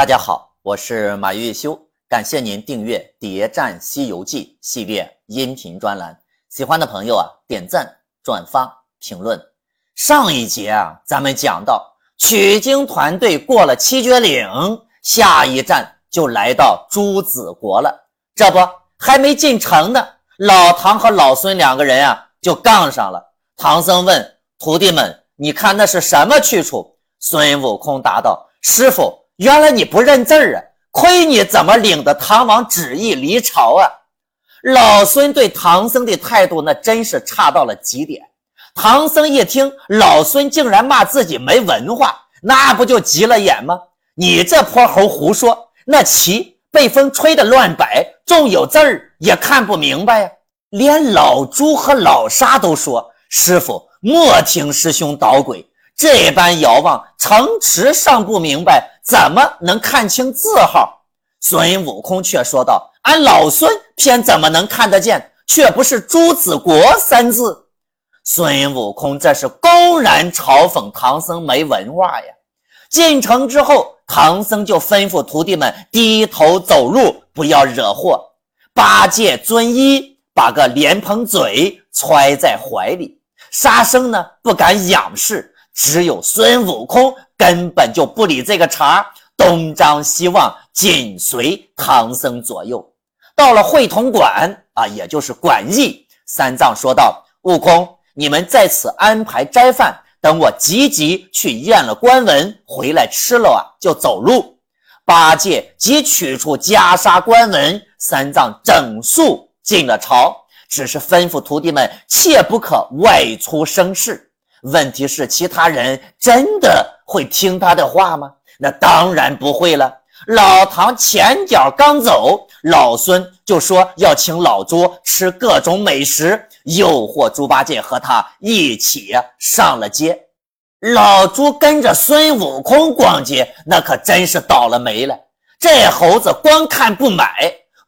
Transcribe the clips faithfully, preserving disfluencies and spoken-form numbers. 大家好，我是马玉修，感谢您订阅《谍战西游记》系列音频专栏。喜欢的朋友啊，点赞、转发、评论。上一节啊，咱们讲到取经团队过了七绝岭，下一站就来到朱子国了。这不，还没进城呢，老唐和老孙两个人啊就杠上了。唐僧问徒弟们：“你看那是什么去处？”孙悟空答道：“师父。”原来你不认字儿啊！亏你怎么领的唐王旨意离朝啊！老孙对唐僧的态度那真是差到了极点。唐僧一听老孙竟然骂自己没文化，那不就急了眼吗？你这泼猴胡说，那旗被风吹得乱摆，纵有字儿也看不明白呀、啊！连老猪和老沙都说：“师父，莫听师兄捣鬼。”这般遥望，城池尚不明白，怎么能看清字号？孙悟空却说道：“俺老孙偏怎么能看得见？却不是朱子国三字。”孙悟空这是公然嘲讽唐僧没文化呀！进城之后，唐僧就吩咐徒弟们低头走路，不要惹祸。八戒遵依，把个莲蓬嘴揣在怀里。沙僧呢，不敢仰视。只有孙悟空根本就不理这个茬，东张西望，紧随唐僧左右。到了会同馆啊，也就是馆驿，三藏说道：“悟空，你们在此安排斋饭，等我急急去验了官文，回来吃了啊就走路。”八戒即取出袈裟官文，三藏整肃进了朝，只是吩咐徒弟们切不可外出生事。问题是其他人真的会听他的话吗？那当然不会了。老唐前脚刚走，老孙就说要请老猪吃各种美食，诱惑猪八戒和他一起上了街。老猪跟着孙悟空逛街，那可真是倒了霉了。这猴子光看不买，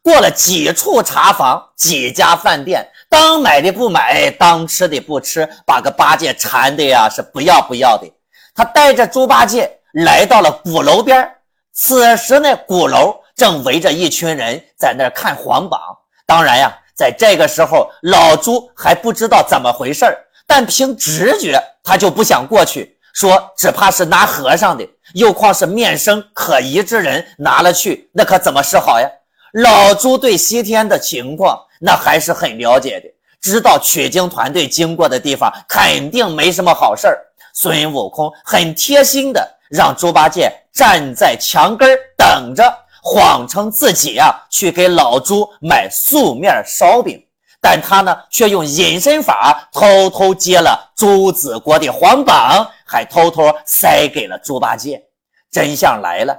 过了几处茶房，几家饭店，当买的不买，当吃的不吃，把个八戒馋的呀是不要不要的。他带着猪八戒来到了鼓楼边，此时呢，鼓楼正围着一群人在那儿看皇榜。当然呀，在这个时候老猪还不知道怎么回事，但凭直觉他就不想过去，说只怕是拿和尚的，又况是面生可疑之人，拿了去那可怎么是好呀？老猪对西天的情况那还是很了解的，知道取经团队经过的地方肯定没什么好事儿。孙悟空很贴心的让猪八戒站在墙根等着，谎称自己啊去给老猪买素面烧饼，但他呢却用隐身法偷偷接了朱子国的皇榜，还偷偷塞给了猪八戒。真相来了，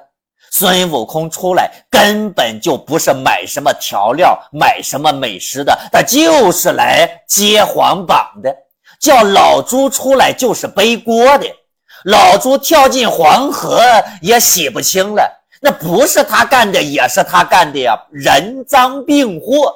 孙悟空出来根本就不是买什么调料买什么美食的，他就是来接皇榜的，叫老猪出来就是背锅的。老猪跳进黄河也洗不清了，那不是他干的也是他干的呀，人赃并获。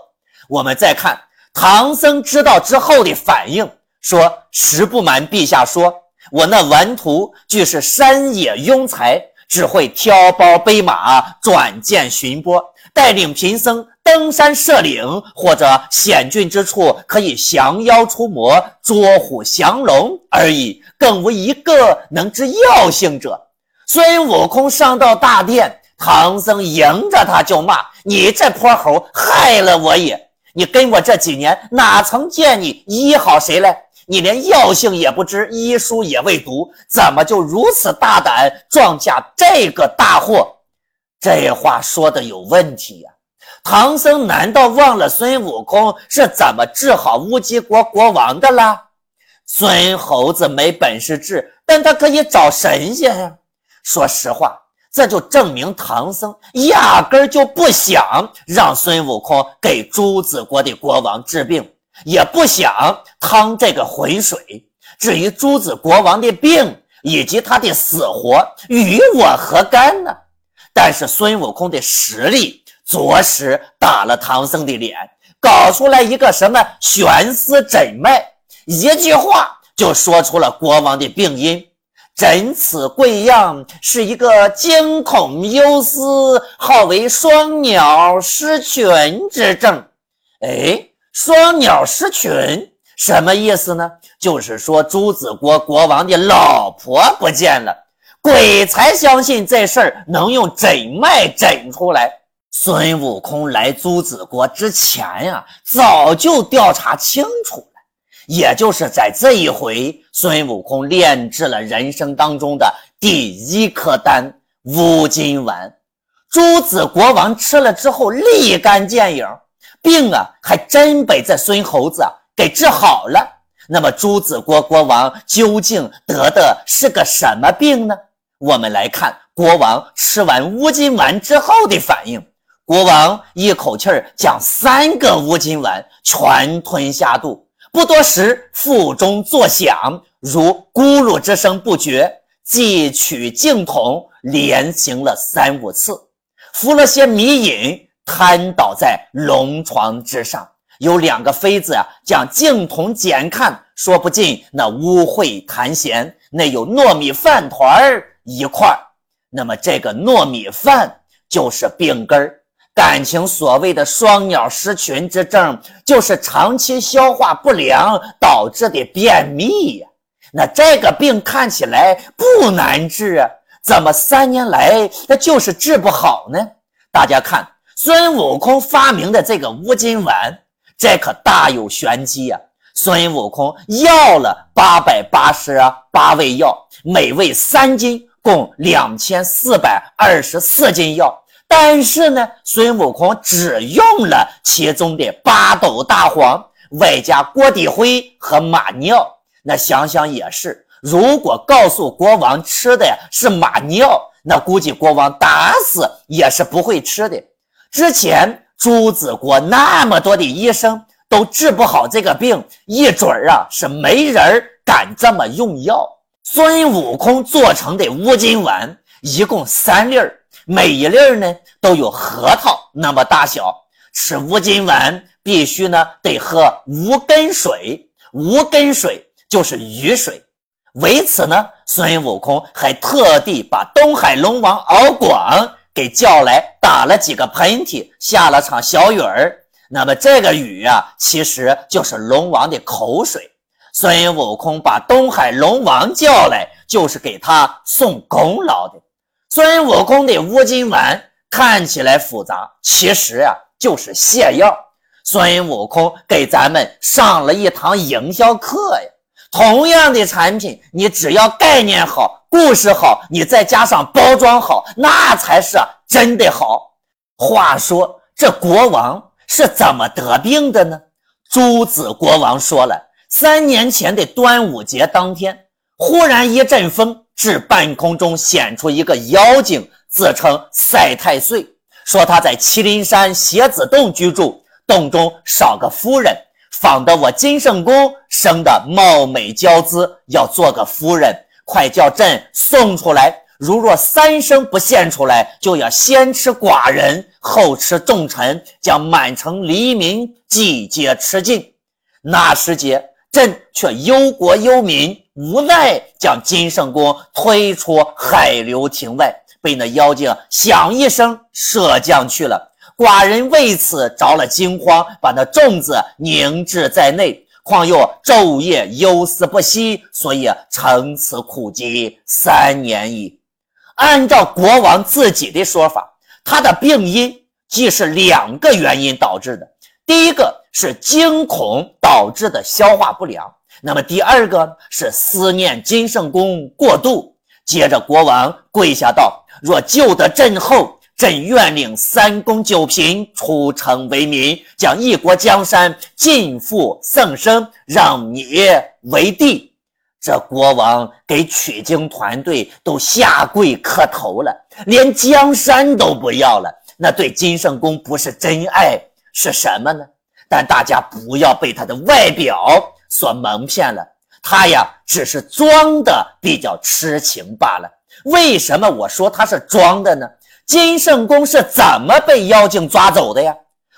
我们再看唐僧知道之后的反应，说：“实不瞒陛下说，我那顽徒俱是山野庸才，只会挑包背马，转剑巡波，带领贫僧登山涉岭，或者险峻之处可以降妖除魔，捉虎降龙而已，更无一个能知药性者。”孙悟空上到大殿，唐僧迎着他就骂：“你这泼猴，害了我也！你跟我这几年哪曾见你医好谁来？你连药性也不知，医书也未读，怎么就如此大胆撞下这个大祸？”这话说的有问题呀、啊！唐僧难道忘了孙悟空是怎么治好乌鸡国国王的啦？孙猴子没本事治，但他可以找神仙呀、啊！说实话，这就证明唐僧压根就不想让孙悟空给朱子国的国王治病，也不想趟这个浑水。至于朱子国王的病以及他的死活，与我何干呢？但是孙悟空的实力着实打了唐僧的脸，搞出来一个什么悬丝诊脉，一句话就说出了国王的病因。枕此贵样，是一个惊恐忧思，号为双鸟失群之症。哎，双鸟失群什么意思呢？就是说朱子国国王的老婆不见了，鬼才相信这事儿能用诊脉诊出来。孙悟空来朱子国之前啊，早就调查清楚了。也就是在这一回，孙悟空炼制了人生当中的第一颗丹乌金丸，朱子国王吃了之后立竿见影，病啊还真被这孙猴子啊给治好了。那么朱子国国王究竟得的是个什么病呢？我们来看国王吃完乌金丸之后的反应。国王一口气儿将三个乌金丸全吞下肚，不多时，腹中作响，如咕噜之声不绝，汲取净桶，连行了三五次，服了些迷饮，瘫倒在龙床之上。有两个妃子啊，将净桶检看，说不尽那污秽痰涎，内有糯米饭团一块。那么这个糯米饭就是病根儿。感情所谓的双鸟失群之症，就是长期消化不良导致的便秘呀。那这个病看起来不难治啊，怎么三年来那就是治不好呢？大家看，孙悟空发明的这个乌金丸，这可大有玄机啊！孙悟空要了八百八十八味药，每味三斤，共两千四百二十四斤药。但是呢，孙悟空只用了其中的八斗大黄，外加锅底灰和马尿。那想想也是，如果告诉国王吃的是马尿，那估计国王打死也是不会吃的。之前朱子国那么多的医生都治不好这个病，一准儿啊是没人敢这么用药。孙悟空做成的乌金丸一共三粒儿，每一粒呢都有核桃那么大小。吃乌金丸必须呢得喝无根水，无根水就是雨水。为此呢，孙悟空还特地把东海龙王敖广给叫来，打了几个喷嚏，下了场小雨儿。那么这个雨啊，其实就是龙王的口水。孙悟空把东海龙王叫来，就是给他送功劳的。孙悟空的乌金丸看起来复杂，其实啊就是泻药。孙悟空给咱们上了一堂营销课呀。同样的产品，你只要概念好，故事好，你再加上包装好，那才是真的好。话说这国王是怎么得病的呢？朱子国王说了，三年前的端午节当天，忽然一阵风，至半空中显出一个妖精，自称赛太岁，说他在麒麟山蝎子洞居住，洞中少个夫人，仿得我金圣宫生的貌美娇姿，要做个夫人，快叫朕送出来，如若三生不现出来，就要先吃寡人，后吃重臣，将满城黎民尽皆吃尽。那时节朕却忧国忧民，无奈将金圣宫推出海流亭外，被那妖精响一声射将去了。寡人为此着了惊慌，把那粽子凝滞在内，况又昼夜忧思不息，所以承此苦疾三年矣。按照国王自己的说法，他的病因既是两个原因导致的，第一个是惊恐导致的消化不良，那么第二个是思念金圣宫过度。接着国王跪下道，若救得朕后，朕愿领三公九嫔出城为民，将一国江山尽付圣僧，让你为帝。这国王给取经团队都下跪磕头了，连江山都不要了，那对金圣宫不是真爱是什么呢？但大家不要被他的外表所蒙骗了，他呀只是装的比较痴情罢了。为什么我说他是装的呢？金圣宫是怎么被妖精抓走的呀？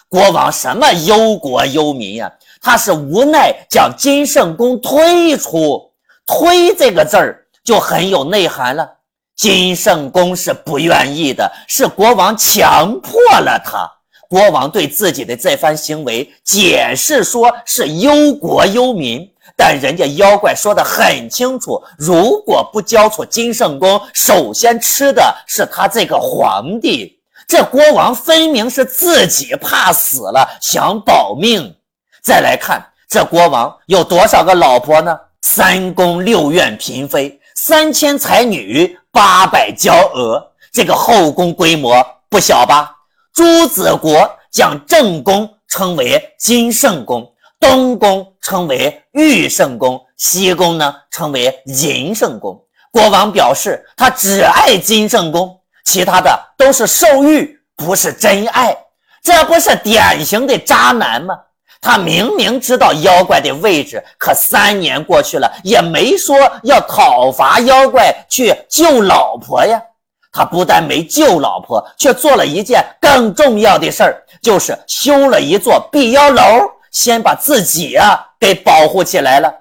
国王什么忧国忧民呀？他是无奈将金圣宫推出，推这个字儿就很有内涵了。金圣公是不愿意的，是国王强迫了他。国王对自己的这番行为解释说是忧国忧民，但人家妖怪说得很清楚，如果不交出金圣公，首先吃的是他这个皇帝。这国王分明是自己怕死了，想保命。再来看这国王有多少个老婆呢？三宫六院嫔妃，三千才女，八百娇娥，这个后宫规模不小吧。朱子国将正宫称为金圣宫，东宫称为玉圣宫，西宫呢称为银圣宫。国王表示他只爱金圣宫，其他的都是兽欲，不是真爱。这不是典型的渣男吗？他明明知道妖怪的位置，可三年过去了也没说要讨伐妖怪去救老婆呀。他不但没救老婆，却做了一件更重要的事儿，就是修了一座避妖楼，先把自己啊给保护起来了。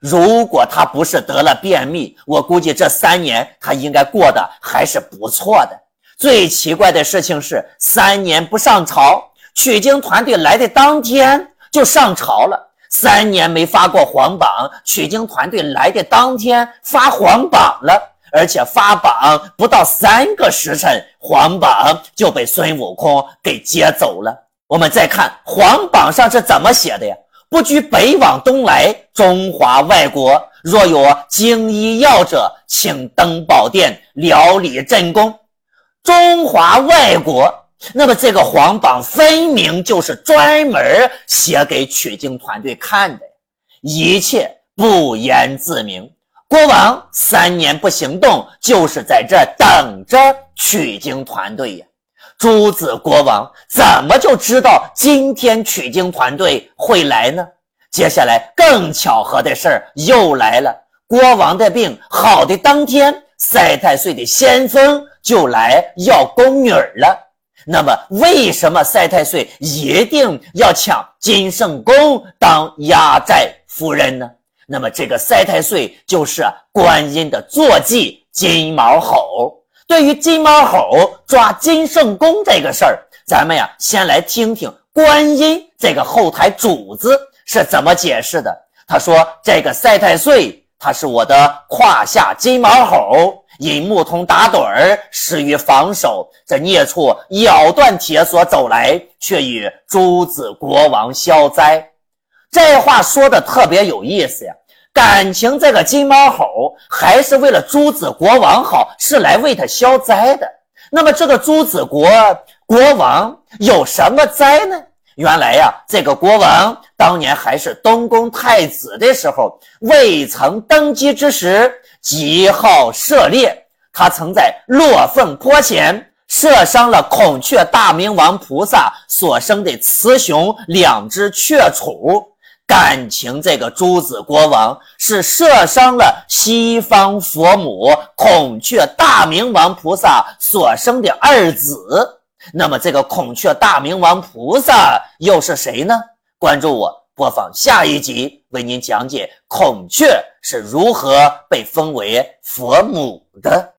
如果他不是得了便秘，我估计这三年他应该过得还是不错的。最奇怪的事情是，三年不上朝，取经团队来的当天就上朝了。三年没发过黄榜，取经团队来的当天发黄榜了。而且发榜不到三个时辰，黄榜就被孙悟空给接走了。我们再看黄榜上是怎么写的呀？不拘北往东来，中华外国，若有经医药者，请登宝殿，疗理朕功。中华外国，那么这个黄榜分明就是专门写给取经团队看的，一切不言自明。国王三年不行动，就是在这等着取经团队呀。朱子国王怎么就知道今天取经团队会来呢？接下来更巧合的事儿又来了，国王的病好的当天，赛太岁的先锋就来要宫女了。那么为什么赛太岁一定要抢金圣公当压寨夫人呢？那么这个赛太岁就是观音的坐骑金毛猴。对于金毛猴抓金圣公这个事儿，咱们呀先来听听观音这个后台主子是怎么解释的。他说这个赛太岁他是我的胯下金毛猴，引牧童打盹儿，失于防守，这孽畜咬断铁索走来，却与诸子国王消灾。这话说的特别有意思呀，感情这个金毛猴还是为了朱子国王好，是来为他消灾的。那么这个朱子国国王有什么灾呢？原来呀，这个国王当年还是东宫太子的时候，未曾登基之时，极好射猎，他曾在落凤坡前射伤了孔雀大明王菩萨所生的雌雄两只雀雏。感情这个朱子国王是射伤了西方佛母孔雀大明王菩萨所生的二子。那么这个孔雀大明王菩萨又是谁呢？关注我，播放下一集，为您讲解孔雀是如何被封为佛母的。